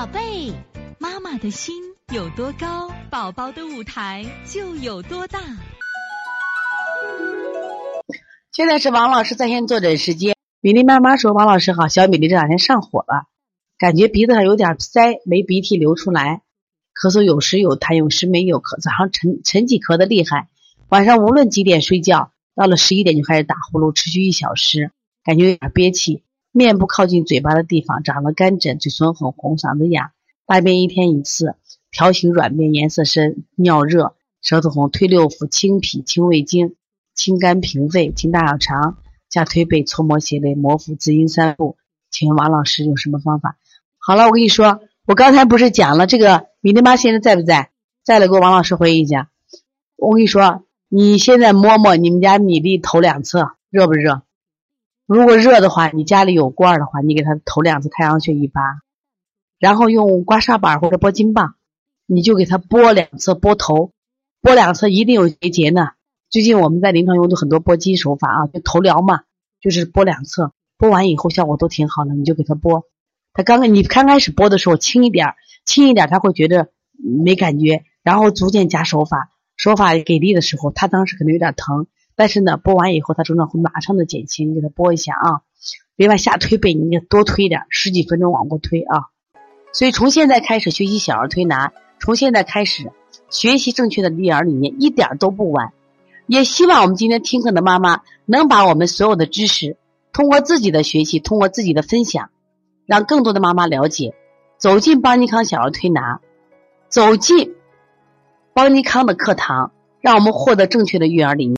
宝贝，妈妈的心有多高，宝宝的舞台就有多大。现在是王老师在线坐诊时间。米粒妈妈说：“王老师好，小米粒这两天上火了，感觉鼻子上有点塞，没鼻涕流出来，咳嗽有时有痰，有时没有。早上晨起咳得厉害，晚上无论几点睡觉，到了11点就开始打呼噜，持续1小时，感觉有点憋气。面部靠近嘴巴的地方长了干疹，嘴唇很红，嗓子哑。大便1天1次，条形软便，颜色深，尿热，舌头红，推六腑，清脾，清胃经，清肝平肺，清大小肠，下推背，搓摩胁肋，摩腹滋阴3步。请问王老师有什么方法？”好了，我跟你说，我刚才不是讲了这个米粒妈现在在不在？在了，给王老师回忆一下。我跟你说，你现在摸摸你们家米粒头两侧热不热？如果热的话，你家里有罐的话，你给他头两侧太阳穴一拔，然后用刮痧板或者拨筋棒，你就给他拨两侧，拨头，拨两侧一定有结节呢。最近我们在临床用的很多拨筋手法啊，就头疗嘛，就是拨两侧，拨完以后效果都挺好的，你就给他拨。他刚开始拨的时候轻一点，他会觉得没感觉，然后逐渐加手法给力的时候，他当时可能有点疼，但是呢，拨完以后他症状会马上的减轻，你给他拨一下啊。另外下推背，你给他多推一点，十几分钟往过推啊。所以从现在开始学习小儿推拿，从现在开始学习正确的育儿理念，一点都不晚。也希望我们今天听课的妈妈能把我们所有的知识通过自己的学习，通过自己的分享，让更多的妈妈了解，走进邦尼康小儿推拿，走进邦尼康的课堂，让我们获得正确的育儿理念。